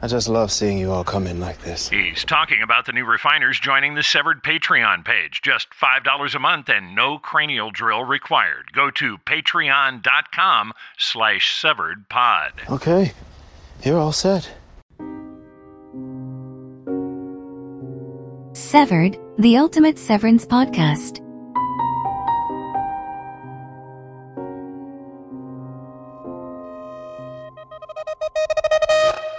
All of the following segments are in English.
I just love seeing you all come in like this. He's talking about the new Refiners joining the Severed Patreon page. Just $5 a month and no cranial drill required. Go to patreon.com/severedpod. Okay, you're all set. Severed, the ultimate severance podcast.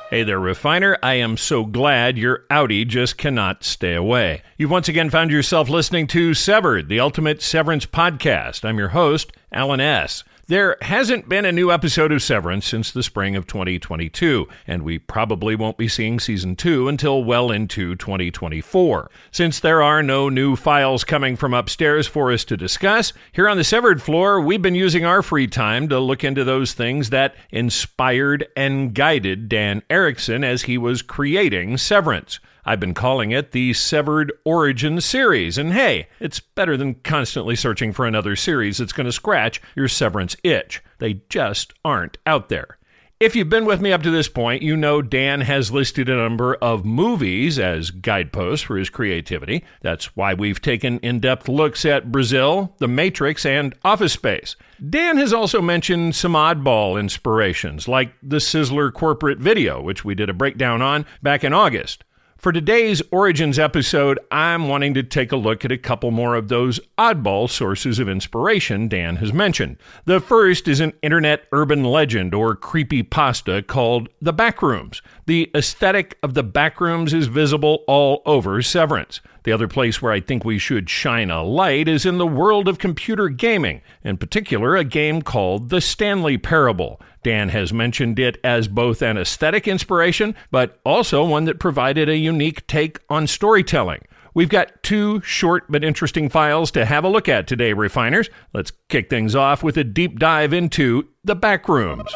Hey there, Refiner. I am so glad your Audi just cannot stay away. You've once again found yourself listening to Severed, the ultimate severance podcast. I'm your host, Alan S. There hasn't been a new episode of Severance since the spring of 2022, and we probably won't be seeing Season 2 until well into 2024. Since there are no new files coming from upstairs for us to discuss, here on the Severed floor, we've been using our free time to look into those things that inspired and guided Dan Erickson as he was creating Severance. I've been calling it the Severed Origin Series, and hey, it's better than constantly searching for another series that's going to scratch your severance itch. They just aren't out there. If you've been with me up to this point, you know Dan has listed a number of movies as guideposts for his creativity. That's why we've taken in-depth looks at Brazil, The Matrix, and Office Space. Dan has also mentioned some oddball inspirations, like the Sizzler corporate video, which we did a breakdown on back in August. For today's Origins episode, I'm wanting to take a look at a couple more of those oddball sources of inspiration Dan has mentioned. The first is an internet urban legend or creepypasta called The Backrooms. The aesthetic of The Backrooms is visible all over Severance. The other place where I think we should shine a light is in the world of computer gaming, in particular a game called The Stanley Parable. Dan has mentioned it as both an aesthetic inspiration, but also one that provided a unique take on storytelling. We've got two short but interesting files to have a look at today, Refiners. Let's kick things off with a deep dive into The Backrooms.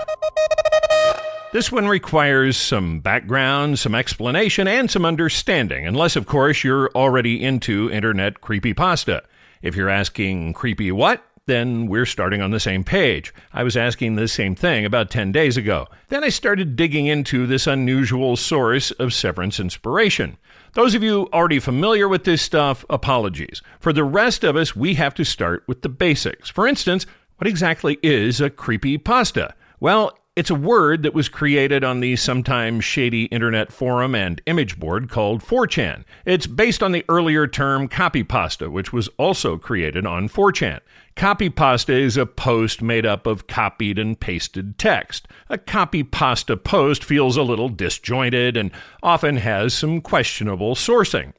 This one requires some background, some explanation, and some understanding, unless, of course, you're already into internet creepypasta. If you're asking creepy what, then we're starting on the same page. I was asking the same thing about 10 days ago. Then I started digging into this unusual source of severance inspiration. Those of you already familiar with this stuff, apologies. For the rest of us, we have to start with the basics. For instance, what exactly is a creepypasta? Well, it's a word that was created on the sometimes shady internet forum and image board called 4chan. It's based on the earlier term copypasta, which was also created on 4chan. Copypasta is a post made up of copied and pasted text. A copypasta post feels a little disjointed and often has some questionable sourcing.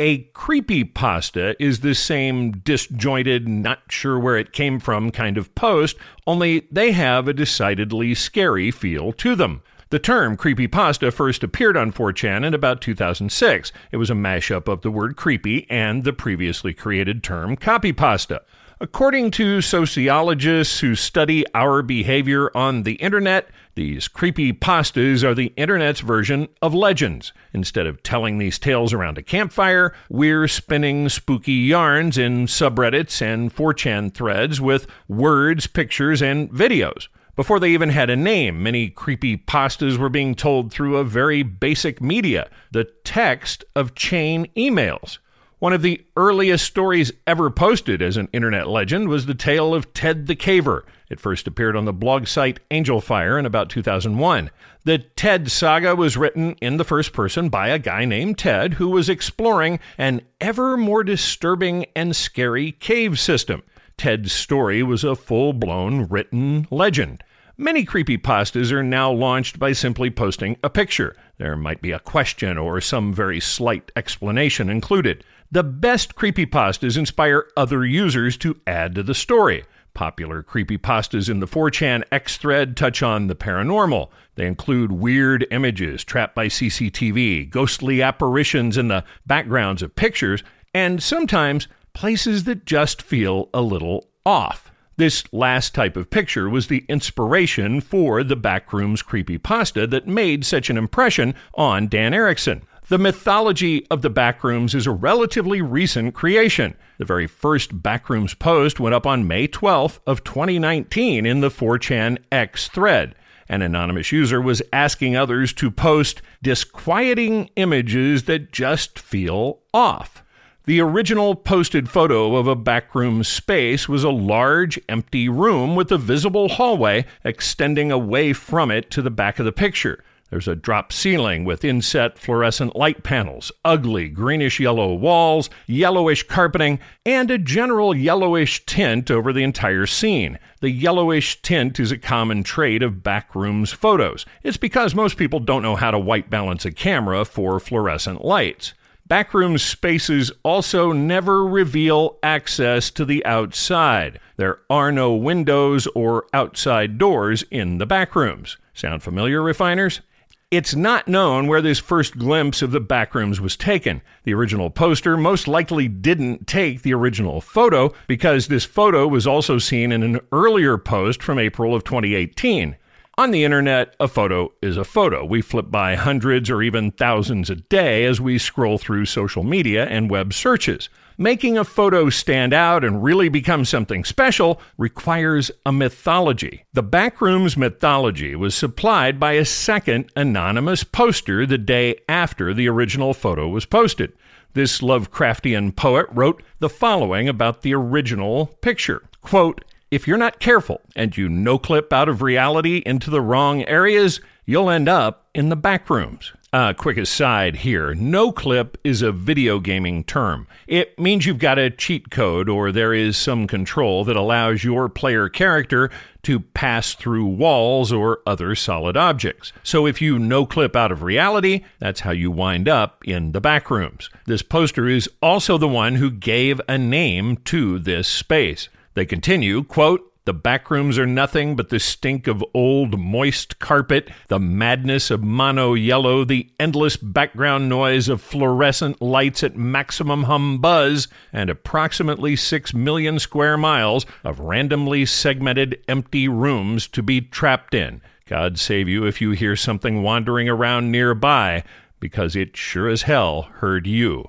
A creepypasta is the same disjointed, not sure where it came from kind of post, only they have a decidedly scary feel to them. The term creepypasta first appeared on 4chan in about 2006. It was a mashup of the word creepy and the previously created term copypasta. According to sociologists who study our behavior on the internet, these creepypastas are the internet's version of legends. Instead of telling these tales around a campfire, we're spinning spooky yarns in subreddits and 4chan threads with words, pictures, and videos. Before they even had a name, many creepypastas were being told through a very basic media, the text of chain emails. One of the earliest stories ever posted as an internet legend was the tale of Ted the Caver. It first appeared on the blog site Angelfire in about 2001. The Ted saga was written in the first person by a guy named Ted who was exploring an ever more disturbing and scary cave system. Ted's story was a full-blown written legend. Many creepypastas are now launched by simply posting a picture. There might be a question or some very slight explanation included. The best creepypastas inspire other users to add to the story. Popular creepypastas in the 4chan X thread touch on the paranormal. They include weird images trapped by CCTV, ghostly apparitions in the backgrounds of pictures, and sometimes places that just feel a little off. This last type of picture was the inspiration for the Backrooms creepypasta that made such an impression on Dan Erickson. The mythology of the Backrooms is a relatively recent creation. The very first Backrooms post went up on May 12th of 2019 in the 4chan X thread. An anonymous user was asking others to post disquieting images that just feel off. The original posted photo of a backroom space was a large, empty room with a visible hallway extending away from it to the back of the picture. There's a drop ceiling with inset fluorescent light panels, ugly greenish-yellow walls, yellowish carpeting, and a general yellowish tint over the entire scene. The yellowish tint is a common trait of backrooms photos. It's because most people don't know how to white balance a camera for fluorescent lights. Backroom spaces also never reveal access to the outside. There are no windows or outside doors in the backrooms. Sound familiar, Refiners? It's not known where this first glimpse of the backrooms was taken. The original poster most likely didn't take the original photo because this photo was also seen in an earlier post from April of 2018. On the internet, a photo is a photo. We flip by hundreds or even thousands a day as we scroll through social media and web searches. Making a photo stand out and really become something special requires a mythology. The Backrooms mythology was supplied by a second anonymous poster the day after the original photo was posted. This Lovecraftian poet wrote the following about the original picture. Quote, "If you're not careful and you no-clip out of reality into the wrong areas, you'll end up in the backrooms." Quick aside here, no-clip is a video gaming term. It means you've got a cheat code or there is some control that allows your player character to pass through walls or other solid objects. So if you no-clip out of reality, that's how you wind up in the backrooms. This poster is also the one who gave a name to this space. They continue, quote, "The backrooms are nothing but the stink of old, moist carpet, the madness of mono yellow, the endless background noise of fluorescent lights at maximum hum buzz, and approximately 6 million square miles of randomly segmented empty rooms to be trapped in. God save you if you hear something wandering around nearby, because it sure as hell heard you."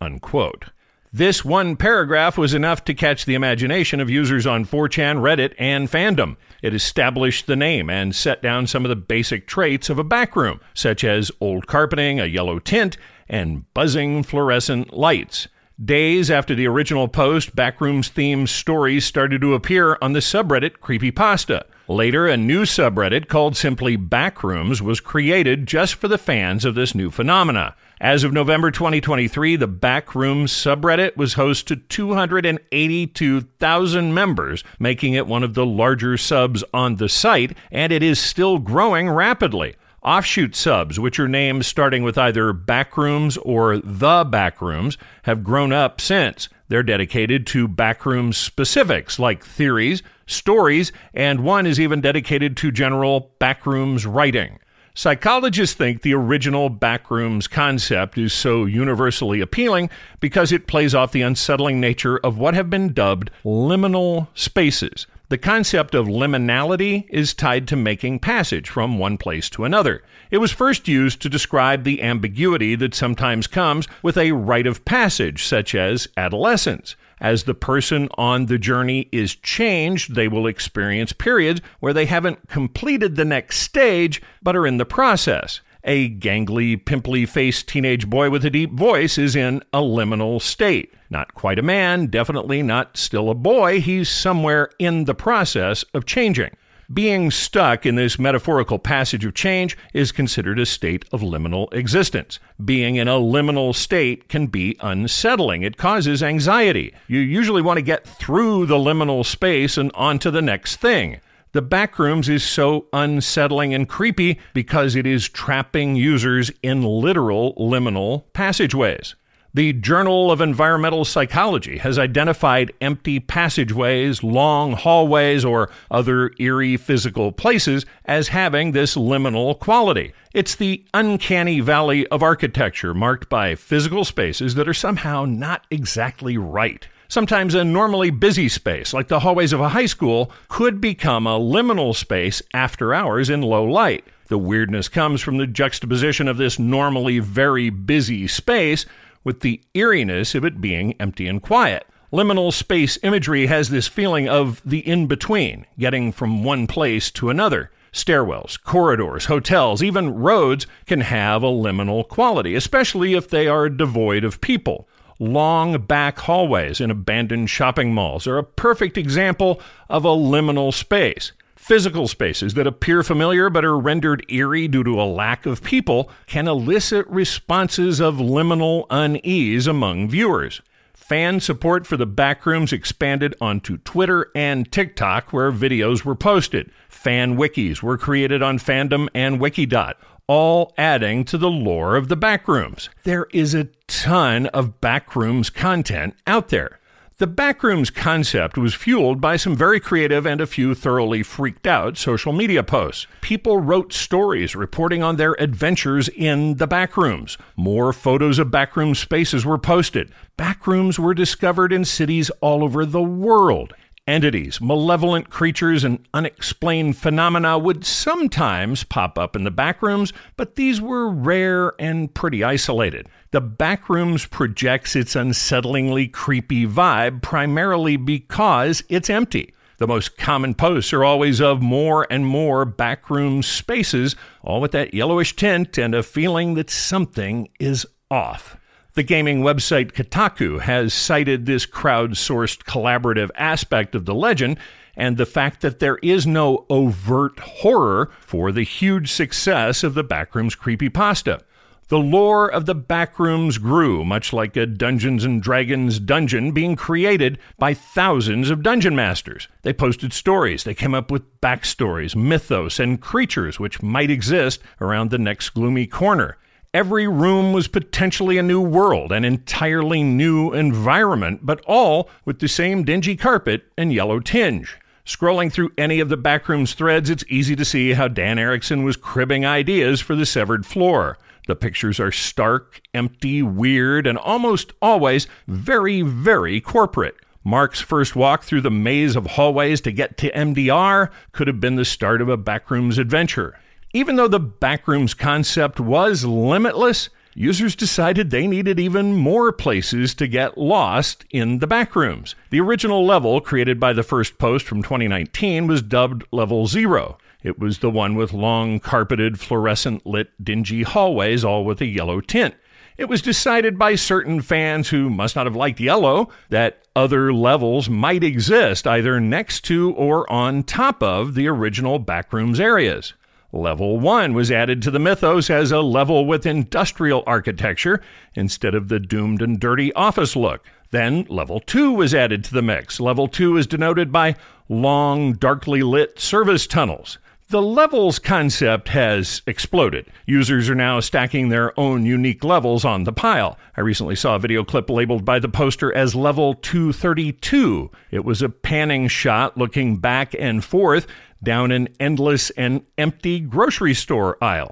Unquote. This one paragraph was enough to catch the imagination of users on 4chan, Reddit, and fandom. It established the name and set down some of the basic traits of a backroom, such as old carpeting, a yellow tint, and buzzing fluorescent lights. Days after the original post, backrooms-themed stories started to appear on the subreddit creepypasta. Later, a new subreddit called simply Backrooms was created just for the fans of this new phenomena. As of November 2023, the Backrooms subreddit was host to 282,000 members, making it one of the larger subs on the site, and it is still growing rapidly. Offshoot subs, which are names starting with either Backrooms or The Backrooms, have grown up since. They're dedicated to backroom specifics like theories, stories, and one is even dedicated to general backrooms writing. Psychologists think the original backrooms concept is so universally appealing because it plays off the unsettling nature of what have been dubbed liminal spaces. The concept of liminality is tied to making passage from one place to another. It was first used to describe the ambiguity that sometimes comes with a rite of passage, such as adolescence. As the person on the journey is changed, they will experience periods where they haven't completed the next stage, but are in the process. A gangly, pimply-faced teenage boy with a deep voice is in a liminal state. Not quite a man, definitely not still a boy, he's somewhere in the process of changing. Being stuck in this metaphorical passage of change is considered a state of liminal existence. Being in a liminal state can be unsettling. It causes anxiety. You usually want to get through the liminal space and onto the next thing. The Backrooms is so unsettling and creepy because it is trapping users in literal liminal passageways. The Journal of Environmental Psychology has identified empty passageways, long hallways, or other eerie physical places as having this liminal quality. It's the uncanny valley of architecture marked by physical spaces that are somehow not exactly right. Sometimes a normally busy space, like the hallways of a high school, could become a liminal space after hours in low light. The weirdness comes from the juxtaposition of this normally very busy space with the eeriness of it being empty and quiet. Liminal space imagery has this feeling of the in-between, getting from one place to another. Stairwells, corridors, hotels, even roads can have a liminal quality, especially if they are devoid of people. Long back hallways in abandoned shopping malls are a perfect example of a liminal space. Physical spaces that appear familiar but are rendered eerie due to a lack of people can elicit responses of liminal unease among viewers. Fan support for The Backrooms expanded onto Twitter and TikTok, where videos were posted. Fan wikis were created on Fandom and Wikidot, all adding to the lore of The Backrooms. There is a ton of Backrooms content out there. The Backrooms concept was fueled by some very creative and a few thoroughly freaked out social media posts. People wrote stories reporting on their adventures in the Backrooms. More photos of backroom spaces were posted. Backrooms were discovered in cities all over the world. Entities, malevolent creatures, and unexplained phenomena would sometimes pop up in the Backrooms, but these were rare and pretty isolated. The Backrooms projects its unsettlingly creepy vibe primarily because it's empty. The most common posts are always of more and more backroom spaces, all with that yellowish tint and a feeling that something is off. The gaming website Kotaku has cited this crowdsourced collaborative aspect of the legend and the fact that there is no overt horror for the huge success of the Backrooms creepypasta. The lore of the Backrooms grew, much like a Dungeons & Dragons dungeon being created by thousands of dungeon masters. They posted stories, they came up with backstories, mythos, and creatures which might exist around the next gloomy corner. Every room was potentially a new world, an entirely new environment, but all with the same dingy carpet and yellow tinge. Scrolling through any of the Backrooms threads, it's easy to see how Dan Erickson was cribbing ideas for the severed floor. The pictures are stark, empty, weird, and almost always very, very corporate. Mark's first walk through the maze of hallways to get to MDR could have been the start of a Backrooms adventure. Even though the Backrooms concept was limitless, users decided they needed even more places to get lost in the Backrooms. The original level, created by the first post from 2019, was dubbed Level Zero. It was the one with long, carpeted, fluorescent-lit, dingy hallways, all with a yellow tint. It was decided by certain fans who must not have liked yellow that other levels might exist either next to or on top of the original Backrooms areas. Level 1 was added to the mythos as a level with industrial architecture instead of the doomed and dirty office look. Then Level 2 was added to the mix. Level 2 is denoted by long, darkly lit service tunnels. The levels concept has exploded. Users are now stacking their own unique levels on the pile. I recently saw a video clip labeled by the poster as Level 232. It was a panning shot looking back and forth down an endless and empty grocery store aisle.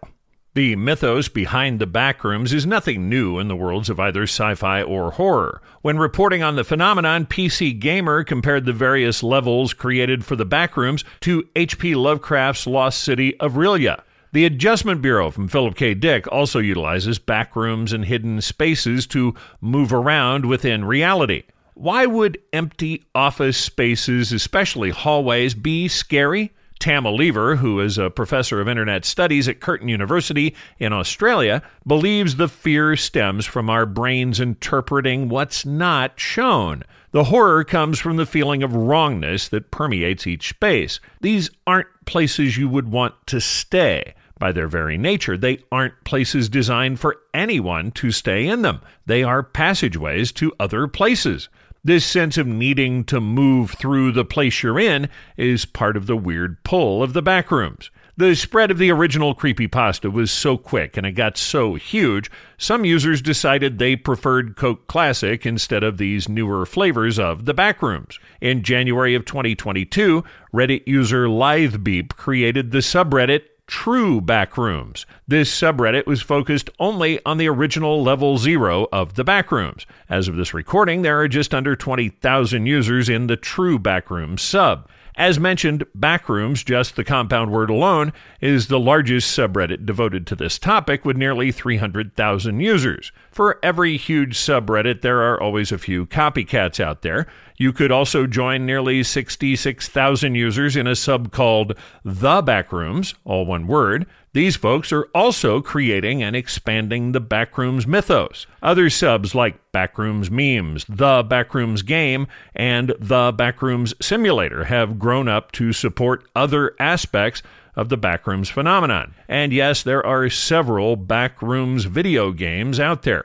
The mythos behind the Backrooms is nothing new in the worlds of either sci-fi or horror. When reporting on the phenomenon, PC Gamer compared the various levels created for the Backrooms to H.P. Lovecraft's lost city of R'lyeh. The Adjustment Bureau from Philip K. Dick also utilizes Backrooms and hidden spaces to move around within reality. Why would empty office spaces, especially hallways, be scary? Tama Leaver, who is a professor of internet studies at Curtin University in Australia, believes the fear stems from our brains interpreting what's not shown. The horror comes from the feeling of wrongness that permeates each space. These aren't places you would want to stay. By their very nature, they aren't places designed for anyone to stay in them. They are passageways to other places. This sense of needing to move through the place you're in is part of the weird pull of the Backrooms. The spread of the original creepypasta was so quick and it got so huge, some users decided they preferred Coke Classic instead of these newer flavors of the Backrooms. In January of 2022, Reddit user LitheBeep created the subreddit True Backrooms. This subreddit was focused only on the original Level Zero of the Backrooms. As of this recording, there are just under 20,000 users in the True Backrooms sub. As mentioned, Backrooms, just the compound word alone, is the largest subreddit devoted to this topic with nearly 300,000 users. For every huge subreddit, there are always a few copycats out there. You could also join nearly 66,000 users in a sub called The Backrooms, all one word. These folks are also creating and expanding the Backrooms mythos. Other subs like Backrooms Memes, The Backrooms Game, and The Backrooms Simulator have grown up to support other aspects of the Backrooms phenomenon. And yes, there are several Backrooms video games out there.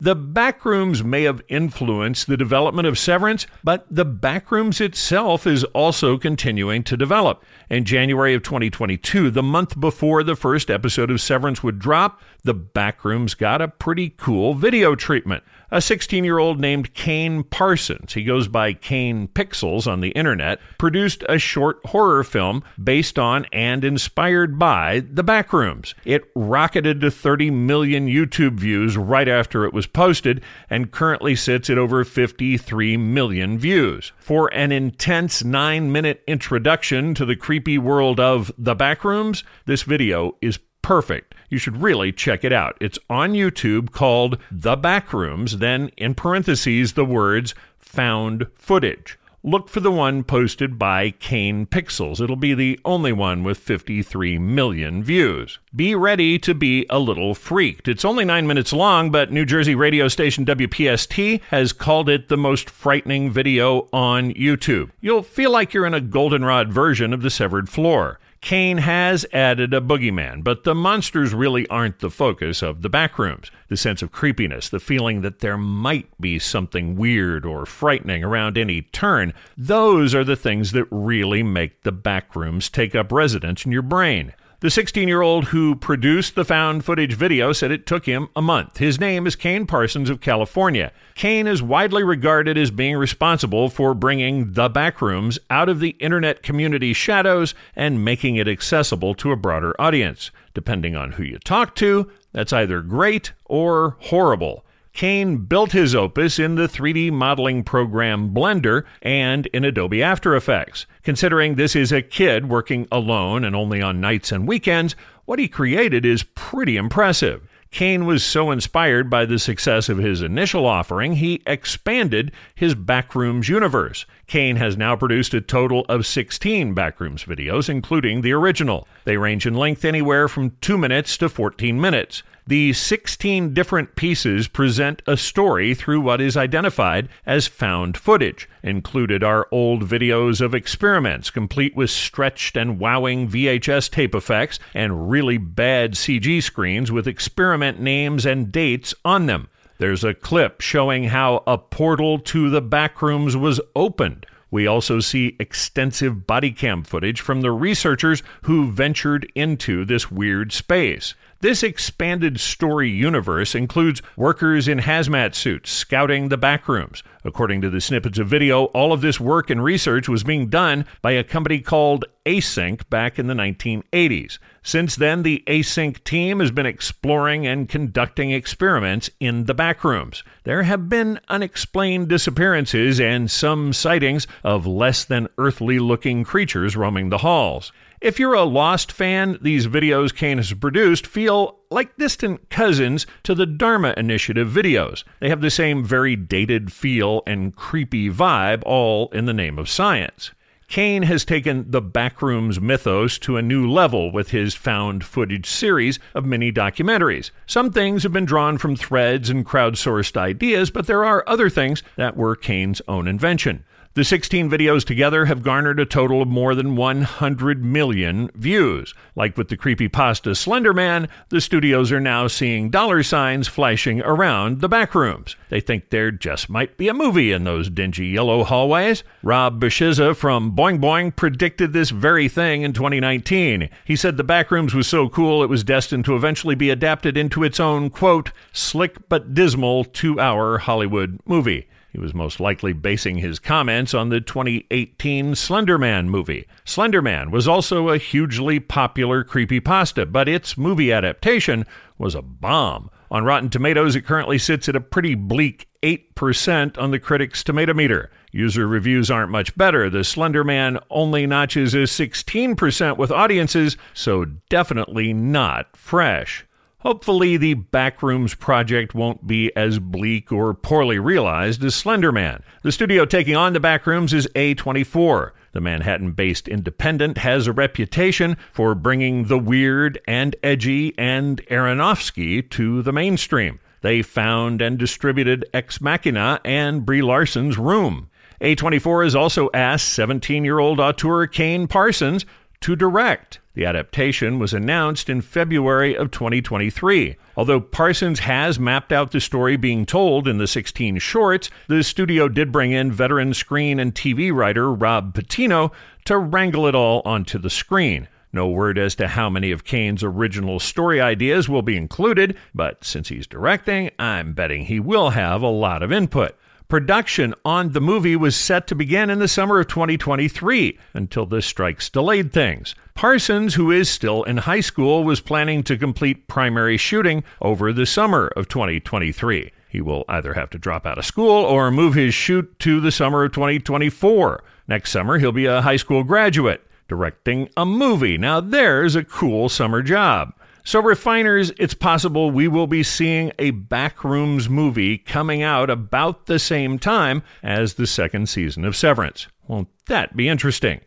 The Backrooms may have influenced the development of Severance, but the Backrooms itself is also continuing to develop. In January of 2022, the month before the first episode of Severance would drop, the Backrooms got a pretty cool video treatment. A 16-year-old named Kane Parsons, he goes by Kane Pixels on the internet, produced a short horror film based on and inspired by The Backrooms. It rocketed to 30 million YouTube views right after it was posted and currently sits at over 53 million views. For an intense 9-minute introduction to the creepy world of The Backrooms, this video is perfect. You should really check it out. It's on YouTube called The Backrooms, then in parentheses the words found footage. Look for the one posted by Kane Pixels. It'll be the only one with 53 million views. Be ready to be a little freaked. It's only 9 minutes long, but New Jersey radio station WPST has called it the most frightening video on YouTube. You'll feel like you're in a goldenrod version of The Severed Floor. Kane has added a boogeyman, but the monsters really aren't the focus of The Backrooms. The sense of creepiness, the feeling that there might be something weird or frightening around any turn, those are the things that really make The Backrooms take up residence in your brain. The 16-year-old who produced the found footage video said it took him a month. His name is Kane Parsons of California. Kane is widely regarded as being responsible for bringing The Backrooms out of the internet community shadows and making it accessible to a broader audience. Depending on who you talk to, that's either great or horrible. Kane built his opus in the 3D modeling program Blender and in Adobe After Effects. Considering this is a kid working alone and only on nights and weekends, what he created is pretty impressive. Kane was so inspired by the success of his initial offering, he expanded his Backrooms universe. Kane has now produced a total of 16 Backrooms videos, including the original. They range in length anywhere from 2 minutes to 14 minutes. The 16 different pieces present a story through what is identified as found footage. Included are old videos of experiments, complete with stretched and wowing VHS tape effects and really bad CG screens with experiment names and dates on them. There's a clip showing how a portal to the Backrooms was opened. We also see extensive body cam footage from the researchers who ventured into this weird space. This expanded story universe includes workers in hazmat suits scouting the Backrooms. According to the snippets of video, all of this work and research was being done by a company called Async back in the 1980s. Since then, the Async team has been exploring and conducting experiments in the Backrooms. There have been unexplained disappearances and some sightings of less than earthly-looking creatures roaming the halls. If you're a Lost fan, these videos Kane has produced feel like distant cousins to the Dharma Initiative videos. They have the same very dated feel and creepy vibe, all in the name of science. Kane has taken the Backrooms mythos to a new level with his found footage series of mini documentaries. Some things have been drawn from threads and crowdsourced ideas, but there are other things that were Kane's own invention. The 16 videos together have garnered a total of more than 100 million views. Like with the creepypasta Slenderman, the studios are now seeing dollar signs flashing around the Backrooms. They think there just might be a movie in those dingy yellow hallways. Rob Bashiza from Boing Boing predicted this very thing in 2019. He said the Backrooms was so cool it was destined to eventually be adapted into its own, quote, slick but dismal 2-hour Hollywood movie. He was most likely basing his comments on the 2018 Slenderman movie. Slenderman was also a hugely popular creepypasta, but its movie adaptation was a bomb. On Rotten Tomatoes, it currently sits at a pretty bleak 8% on the critics' tomato meter. User reviews aren't much better. The Slenderman only notches a 16% with audiences, so definitely not fresh. Hopefully, the Backrooms project won't be as bleak or poorly realized as Slenderman. The studio taking on the Backrooms is A24. The Manhattan-based independent has a reputation for bringing the weird and edgy and Aronofsky to the mainstream. They found and distributed Ex Machina and Brie Larson's Room. A24 has also asked 17-year-old auteur Kane Parsons to direct. The adaptation was announced in February of 2023. Although Parsons has mapped out the story being told in the 16 shorts, the studio did bring in veteran screen and TV writer Rob Pitino to wrangle it all onto the screen. No word as to how many of Kane's original story ideas will be included, but since he's directing, I'm betting he will have a lot of input. Production on the movie was set to begin in the summer of 2023 until the strikes delayed things. Parsons, who is still in high school, was planning to complete primary shooting over the summer of 2023. He will either have to drop out of school or move his shoot to the summer of 2024. Next summer, he'll be a high school graduate directing a movie. Now there's a cool summer job. So, Refiners, it's possible we will be seeing a Backrooms movie coming out about the same time as the second season of Severance. Won't that be interesting?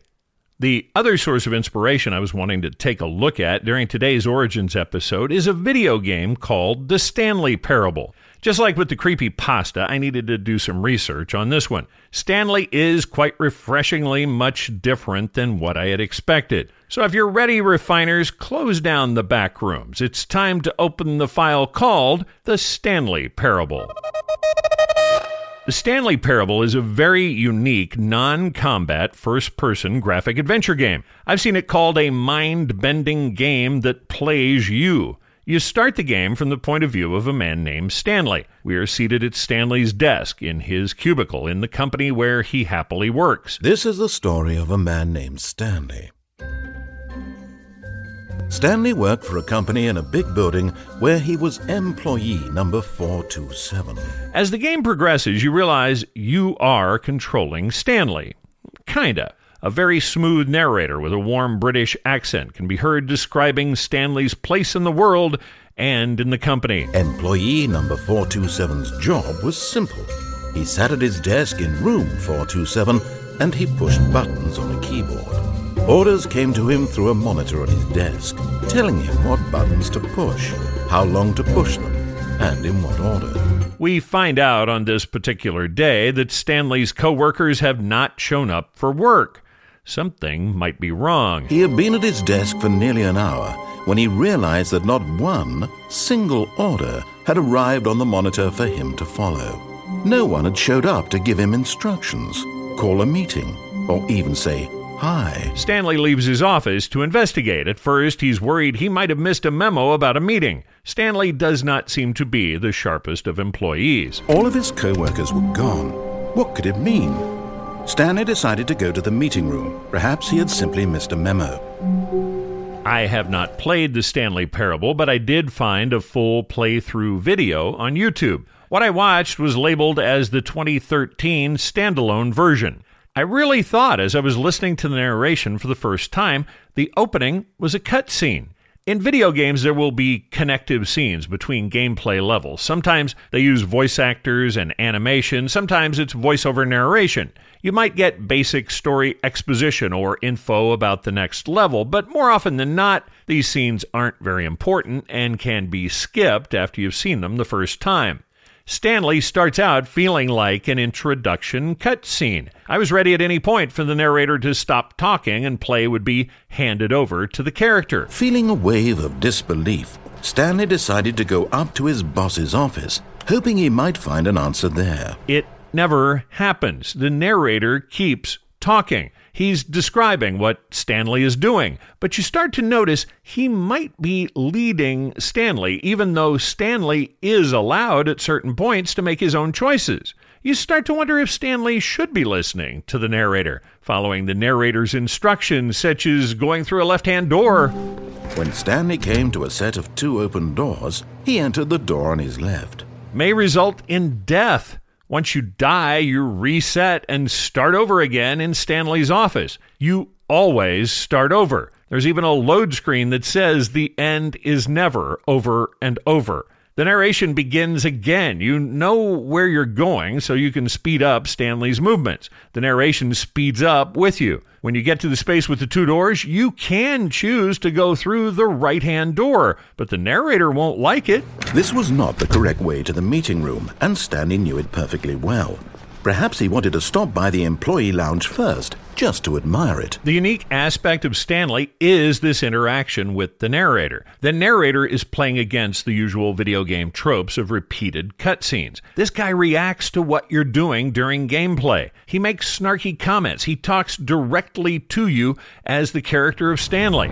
The other source of inspiration I was wanting to take a look at during today's Origins episode is a video game called The Stanley Parable. Just like with the creepypasta, I needed to do some research on this one. Stanley is quite refreshingly much different than what I had expected. So if you're ready, Refiners, close down the Backrooms. It's time to open the file called The Stanley Parable. The Stanley Parable is a very unique, non-combat, first-person graphic adventure game. I've seen it called a mind-bending game that plays you. You start the game from the point of view of a man named Stanley. We are seated at Stanley's desk in his cubicle in the company where he happily works. This is the story of a man named Stanley. Stanley worked for a company in a big building where he was employee number 427. As the game progresses, you realize you are controlling Stanley. Kinda. A very smooth narrator with a warm British accent can be heard describing Stanley's place in the world and in the company. Employee number 427's job was simple. He sat at his desk in room 427 and he pushed buttons on a keyboard. Orders came to him through a monitor on his desk, telling him what buttons to push, how long to push them, and in what order. We find out on this particular day that Stanley's co-workers have not shown up for work. Something might be wrong. He had been at his desk for nearly an hour when he realized that not one single order had arrived on the monitor for him to follow. No one had showed up to give him instructions, call a meeting, or even say hi. Stanley leaves his office to investigate. At first, he's worried he might have missed a memo about a meeting. Stanley does not seem to be the sharpest of employees. All of his co-workers were gone. What could it mean? Stanley decided to go to the meeting room. Perhaps he had simply missed a memo. I have not played the Stanley Parable, but I did find a full playthrough video on YouTube. What I watched was labeled as the 2013 standalone version. I really thought, as I was listening to the narration for the first time, the opening was a cutscene. In video games, there will be connective scenes between gameplay levels. Sometimes they use voice actors and animation. Sometimes it's voiceover narration. You might get basic story exposition or info about the next level, but more often than not, these scenes aren't very important and can be skipped after you've seen them the first time. Stanley starts out feeling like an introduction cutscene. I was ready at any point for the narrator to stop talking and play would be handed over to the character. Feeling a wave of disbelief, Stanley decided to go up to his boss's office, hoping he might find an answer there. It never happens. The narrator keeps talking. He's describing what Stanley is doing, but you start to notice he might be leading Stanley, even though Stanley is allowed at certain points to make his own choices. You start to wonder if Stanley should be listening to the narrator, following the narrator's instructions, such as going through a left-hand door. When Stanley came to a set of two open doors, he entered the door on his left. May result in death. Once you die, you reset and start over again in Stanley's office. You always start over. There's even a load screen that says the end is never, over and over. The narration begins again. You know where you're going, so you can speed up Stanley's movements. The narration speeds up with you. When you get to the space with the two doors, you can choose to go through the right-hand door, but the narrator won't like it. This was not the correct way to the meeting room, and Stanley knew it perfectly well. Perhaps he wanted to stop by the employee lounge first, just to admire it. The unique aspect of Stanley is this interaction with the narrator. The narrator is playing against the usual video game tropes of repeated cutscenes. This guy reacts to what you're doing during gameplay. He makes snarky comments. He talks directly to you as the character of Stanley.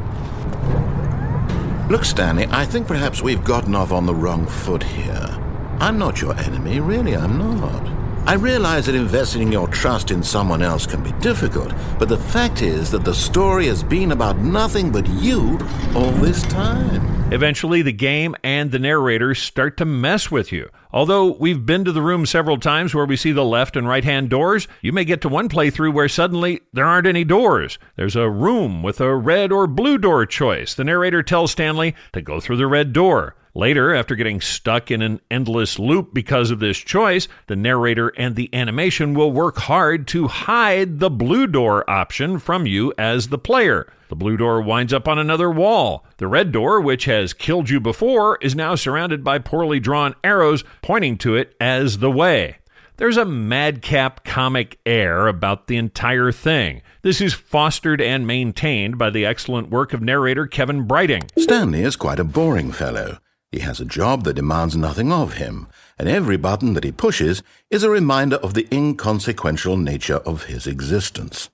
Look, Stanley, I think perhaps we've gotten off on the wrong foot here. I'm not your enemy, really, I'm not. I realize that investing your trust in someone else can be difficult, but the fact is that the story has been about nothing but you all this time. Eventually, the game and the narrator start to mess with you. Although we've been to the room several times where we see the left and right-hand doors, you may get to one playthrough where suddenly there aren't any doors. There's a room with a red or blue door choice. The narrator tells Stanley to go through the red door. Later, after getting stuck in an endless loop because of this choice, the narrator and the animation will work hard to hide the blue door option from you as the player. The blue door winds up on another wall. The red door, which has killed you before, is now surrounded by poorly drawn arrows pointing to it as the way. There's a madcap comic air about the entire thing. This is fostered and maintained by the excellent work of narrator Kevin Brighting. Stanley is quite a boring fellow. He has a job that demands nothing of him, and every button that he pushes is a reminder of the inconsequential nature of his existence.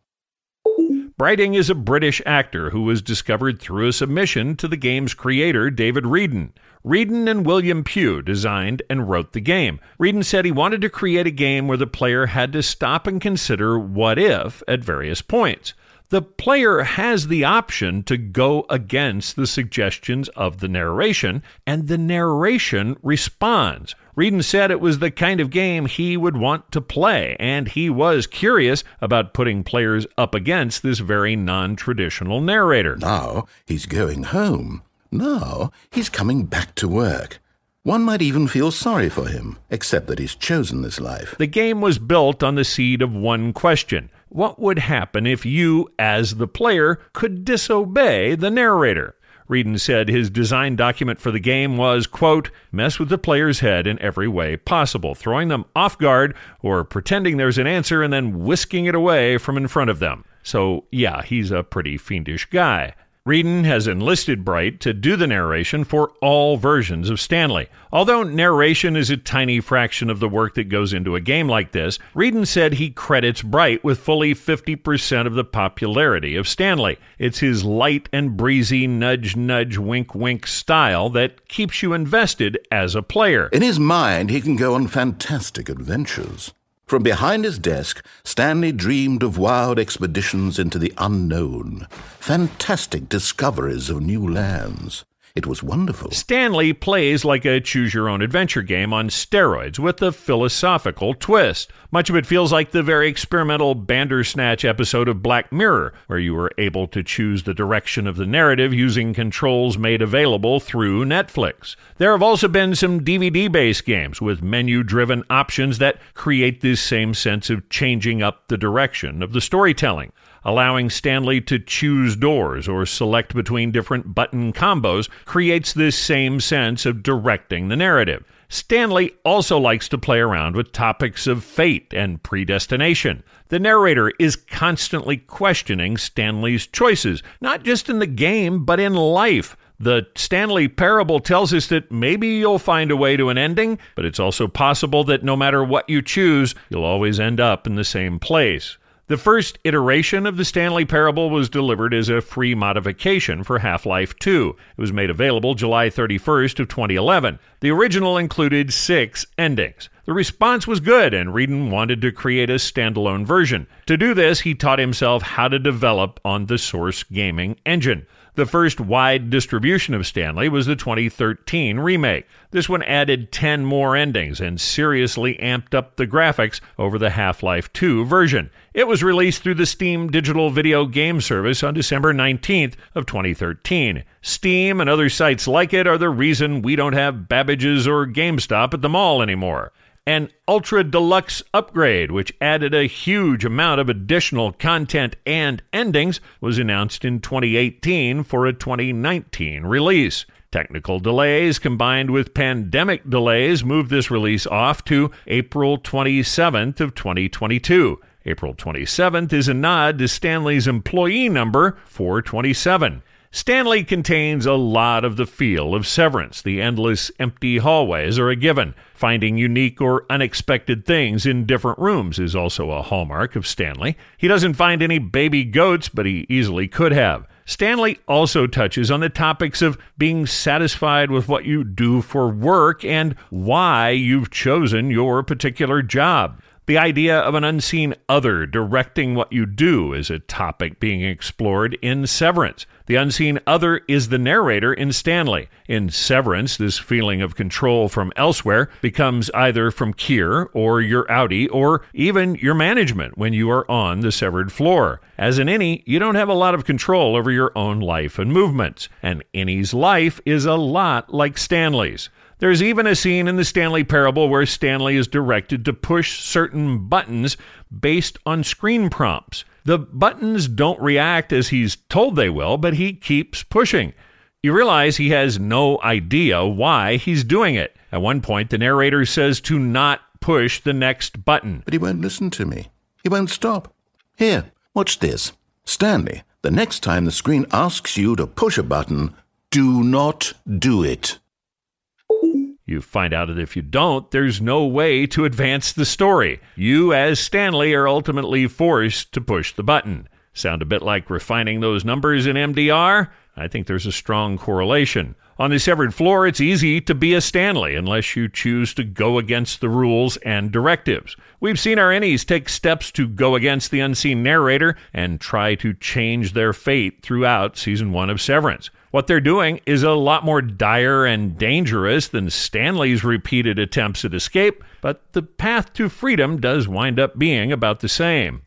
Brighting is a British actor who was discovered through a submission to the game's creator, David Reedon. Reedon and William Pugh designed and wrote the game. Reedon said he wanted to create a game where the player had to stop and consider what if at various points. The player has the option to go against the suggestions of the narration, and the narration responds. Reedon said it was the kind of game he would want to play, and he was curious about putting players up against this very non-traditional narrator. Now he's going home. Now he's coming back to work. One might even feel sorry for him, except that he's chosen this life. The game was built on the seed of one question. What would happen if you, as the player, could disobey the narrator? Reedon said his design document for the game was, quote, mess with the player's head in every way possible, throwing them off guard or pretending there's an answer and then whisking it away from in front of them. So, yeah, he's a pretty fiendish guy. Reedon has enlisted Bright to do the narration for all versions of Stanley. Although narration is a tiny fraction of the work that goes into a game like this, Reedon said he credits Bright with fully 50% of the popularity of Stanley. It's his light and breezy nudge-nudge wink-wink style that keeps you invested as a player. In his mind, he can go on fantastic adventures. From behind his desk, Stanley dreamed of wild expeditions into the unknown, fantastic discoveries of new lands. It was wonderful. Stanley plays like a choose-your-own-adventure game on steroids with a philosophical twist. Much of it feels like the very experimental Bandersnatch episode of Black Mirror, where you were able to choose the direction of the narrative using controls made available through Netflix. There have also been some DVD-based games with menu-driven options that create this same sense of changing up the direction of the storytelling. Allowing Stanley to choose doors or select between different button combos creates this same sense of directing the narrative. Stanley also likes to play around with topics of fate and predestination. The narrator is constantly questioning Stanley's choices, not just in the game, but in life. The Stanley Parable tells us that maybe you'll find a way to an ending, but it's also possible that no matter what you choose, you'll always end up in the same place. The first iteration of the Stanley Parable was delivered as a free modification for Half-Life 2. It was made available July 31st of 2011. The original included 6 endings. The response was good, and Reedon wanted to create a standalone version. To do this, he taught himself how to develop on the Source gaming engine. The first wide distribution of Stanley was the 2013 remake. This one added 10 more endings and seriously amped up the graphics over the Half-Life 2 version. It was released through the Steam digital video game service on December 19th of 2013. Steam and other sites like it are the reason we don't have Babbage's or GameStop at the mall anymore. An ultra deluxe upgrade, which added a huge amount of additional content and endings, was announced in 2018 for a 2019 release. Technical delays combined with pandemic delays moved this release off to April 27th of 2022. April 27th is a nod to Stanley's employee number 427. Stanley contains a lot of the feel of Severance. The endless empty hallways are a given. Finding unique or unexpected things in different rooms is also a hallmark of Stanley. He doesn't find any baby goats, but he easily could have. Stanley also touches on the topics of being satisfied with what you do for work and why you've chosen your particular job. The idea of an unseen other directing what you do is a topic being explored in Severance. The unseen other is the narrator in Stanley. In Severance, this feeling of control from elsewhere becomes either from Keir or your Audi or even your management when you are on the severed floor. As in Innie, you don't have a lot of control over your own life and movements, and Innie's life is a lot like Stanley's. There's even a scene in The Stanley Parable where Stanley is directed to push certain buttons based on screen prompts. The buttons don't react as he's told they will, but he keeps pushing. You realize he has no idea why he's doing it. At one point, the narrator says to not push the next button. But he won't listen to me. He won't stop. Here, watch this. Stanley, the next time the screen asks you to push a button, do not do it. You find out that if you don't, there's no way to advance the story. You, as Stanley, are ultimately forced to push the button. Sound a bit like refining those numbers in MDR? I think there's a strong correlation. On the severed floor, it's easy to be a Stanley unless you choose to go against the rules and directives. We've seen our Ennies take steps to go against the unseen narrator and try to change their fate throughout Season 1 of Severance. What they're doing is a lot more dire and dangerous than Stanley's repeated attempts at escape, but the path to freedom does wind up being about the same.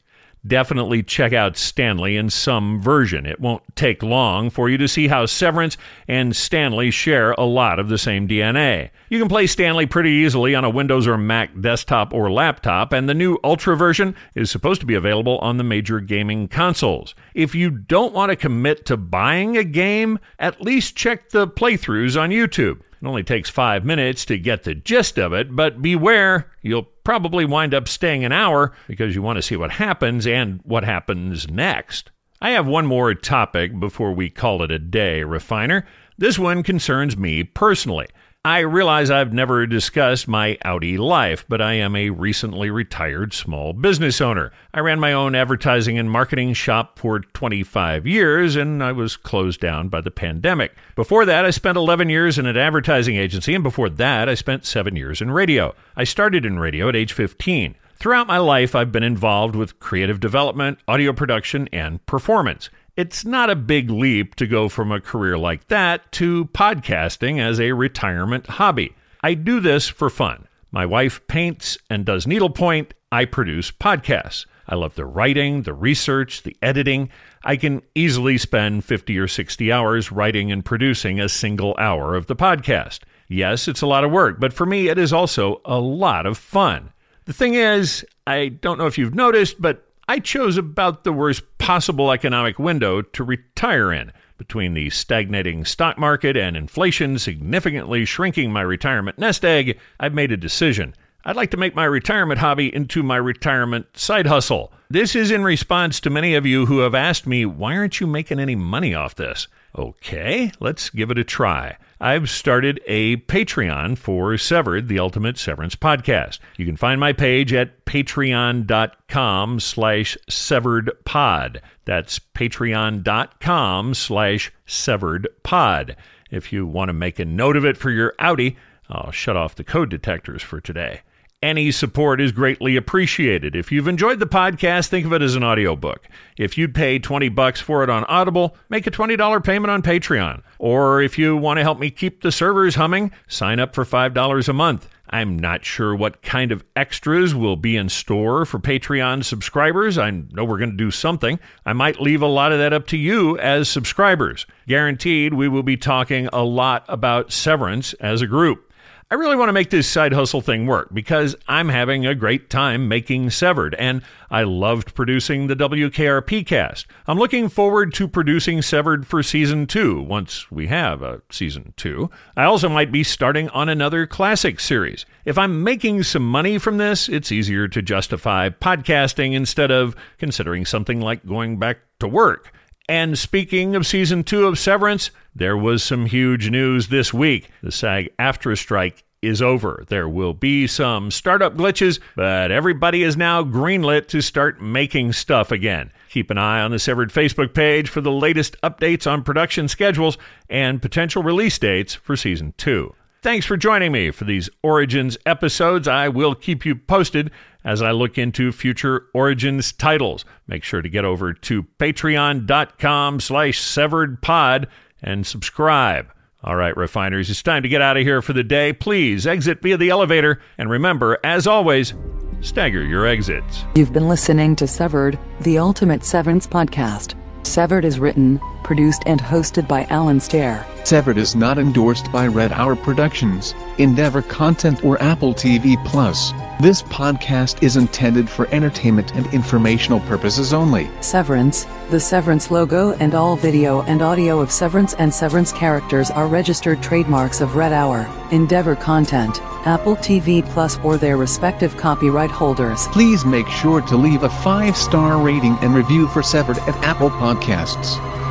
Definitely check out Stanley in some version. It won't take long for you to see how Severance and Stanley share a lot of the same DNA. You can play Stanley pretty easily on a Windows or Mac desktop or laptop, and the new Ultra version is supposed to be available on the major gaming consoles. If you don't want to commit to buying a game, at least check the playthroughs on YouTube. It only takes 5 minutes to get the gist of it, but beware, you'll probably wind up staying an hour because you want to see what happens and what happens next. I have one more topic before we call it a day, Refiner. This one concerns me personally. I realize I've never discussed my Audi life, but I am a recently retired small business owner. I ran my own advertising and marketing shop for 25 years, and I was closed down by the pandemic. Before that, I spent 11 years in an advertising agency, and before that, I spent 7 years in radio. I started in radio at age 15. Throughout my life, I've been involved with creative development, audio production, and performance. It's not a big leap to go from a career like that to podcasting as a retirement hobby. I do this for fun. My wife paints and does needlepoint. I produce podcasts. I love the writing, the research, the editing. I can easily spend 50 or 60 hours writing and producing a single hour of the podcast. Yes, it's a lot of work, but for me, it is also a lot of fun. The thing is, I don't know if you've noticed, but I chose about the worst possible economic window to retire in. Between the stagnating stock market and inflation significantly shrinking my retirement nest egg, I've made a decision. I'd like to make my retirement hobby into my retirement side hustle. This is in response to many of you who have asked me, why aren't you making any money off this? Okay, let's give it a try. I've started a Patreon for Severed, the Ultimate Severance Podcast. You can find my page at patreon.com/SeveredPod. That's patreon.com/SeveredPod. If you want to make a note of it for your Audi, I'll shut off the code detectors for today. Any support is greatly appreciated. If you've enjoyed the podcast, think of it as an audiobook. If you'd pay $20 for it on Audible, make a $20 payment on Patreon. Or if you want to help me keep the servers humming, sign up for $5 a month. I'm not sure what kind of extras will be in store for Patreon subscribers. I know we're going to do something. I might leave a lot of that up to you as subscribers. Guaranteed, we will be talking a lot about Severance as a group. I really want to make this side hustle thing work because I'm having a great time making Severed, and I loved producing the WKRP cast. I'm looking forward to producing Severed for Season 2, once we have a Season 2. I also might be starting on another classic series. If I'm making some money from this, it's easier to justify podcasting instead of considering something like going back to work. And speaking of Season 2 of Severance, there was some huge news this week. The SAG-AFTRA strike is over. There will be some startup glitches, but everybody is now greenlit to start making stuff again. Keep an eye on the Severed Facebook page for the latest updates on production schedules and potential release dates for Season 2. Thanks for joining me for these Origins episodes. I will keep you posted as I look into future Origins titles. Make sure to get over to patreon.com/severedpod and subscribe. All right, Refiners, it's time to get out of here for the day. Please exit via the elevator. And remember, as always, stagger your exits. You've been listening to Severed, the ultimate Severance podcast. Severed is written, produced and hosted by Alan Stair. Severed is not endorsed by Red Hour Productions, Endeavor Content or Apple TV Plus. This podcast is intended for entertainment and informational purposes only. Severance, the Severance logo and all video and audio of Severance and Severance characters are registered trademarks of Red Hour, Endeavor Content, Apple TV Plus or their respective copyright holders. Please make sure to leave a 5-star rating and review for Severed at Apple Podcasts.